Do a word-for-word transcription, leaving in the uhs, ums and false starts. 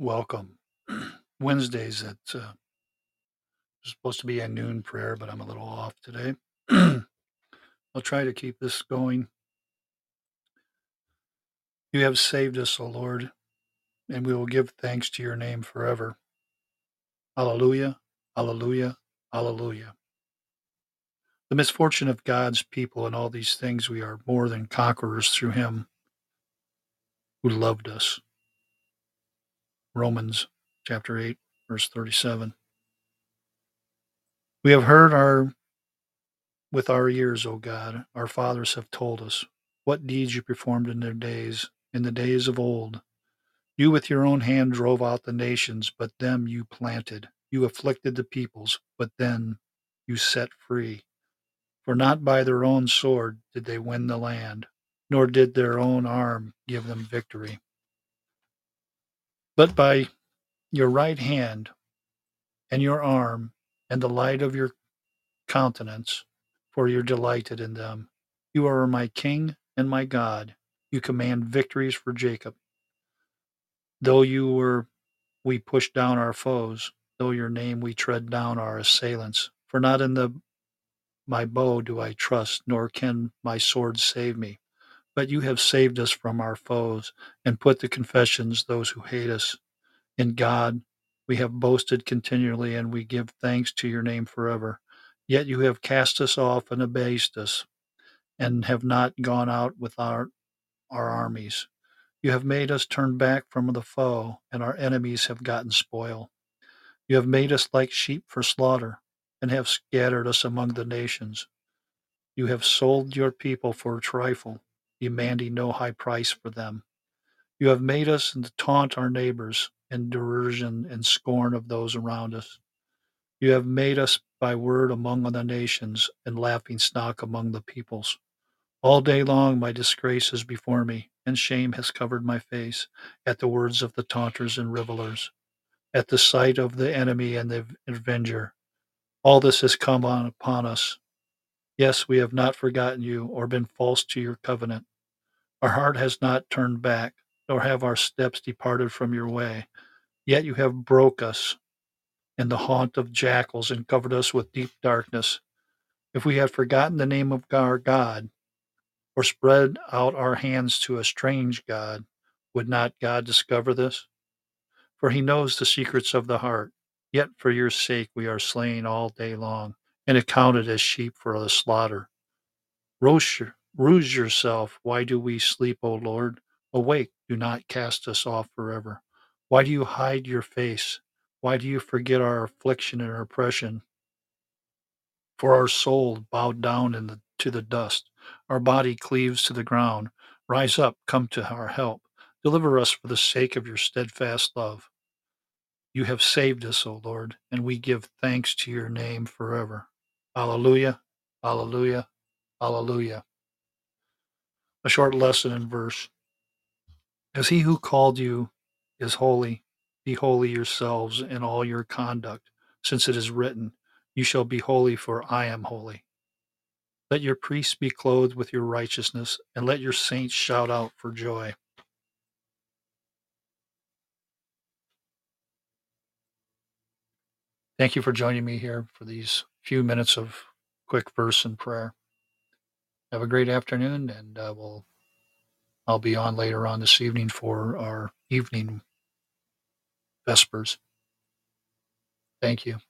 welcome Wednesdays at uh, supposed to be a noon prayer, but I'm a little off today. I'll try to keep this going. You have saved us, O Lord, and we will give thanks to your name forever. Alleluia, alleluia, alleluia. The misfortune of God's people in all these things, we are more than conquerors through him who loved us. Romans chapter eight, verse thirty-seven. We have heard our, with our ears, O God, our fathers have told us, what deeds you performed in their days, in the days of old. You with your own hand drove out the nations, but them you planted. You afflicted the peoples, but then you set free. For not by their own sword did they win the land, nor did their own arm give them victory. But by your right hand and your arm and the light of your countenance, for you delighted in them. You are my King and my God. You command victories for Jacob. Though you were, we pushed down our foes. Though your name, we tread down our assailants. For not in the my bow do I trust, nor can my sword save me. But you have saved us from our foes, and put to confessions those who hate us. In God we have boasted continually, and we give thanks to your name forever. Yet you have cast us off and abased us, and have not gone out with our, our armies. You have made us turn back from the foe, and our enemies have gotten spoil. You have made us like sheep for slaughter, and have scattered us among the nations. You have sold your people for a trifle, demanding no high price for them. You have made us to taunt our neighbors, in derision and scorn of those around us. You have made us by word among the nations, and laughing stock among the peoples. All day long my disgrace is before me, and shame has covered my face at the words of the taunters and revelers, at the sight of the enemy and the avenger. All this has come on upon us. Yes, we have not forgotten you, or been false to your covenant. Our heart has not turned back, nor have our steps departed from your way. Yet you have broke us in the haunt of jackals, and covered us with deep darkness. If we had forgotten the name of our God, or spread out our hands to a strange God, would not God discover this? For he knows the secrets of the heart. Yet for your sake we are slain all day long, and accounted as sheep for the slaughter. Rouse yourself, why do we sleep, O Lord? Awake, do not cast us off forever. Why do you hide your face? Why do you forget our affliction and our oppression? For our soul bowed down in the, to the dust. Our body cleaves to the ground. Rise up, come to our help. Deliver us for the sake of your steadfast love. You have saved us, O Lord, and we give thanks to your name forever. Alleluia, alleluia, alleluia. A short lesson in verse. As he who called you is holy, be holy yourselves in all your conduct, since it is written, you shall be holy, for I am holy. Let your priests be clothed with your righteousness, and let your saints shout out for joy. Thank you for joining me here for these few minutes of quick verse and prayer. Have a great afternoon, and uh, we'll, I'll be on later on this evening for our evening Vespers. Thank you.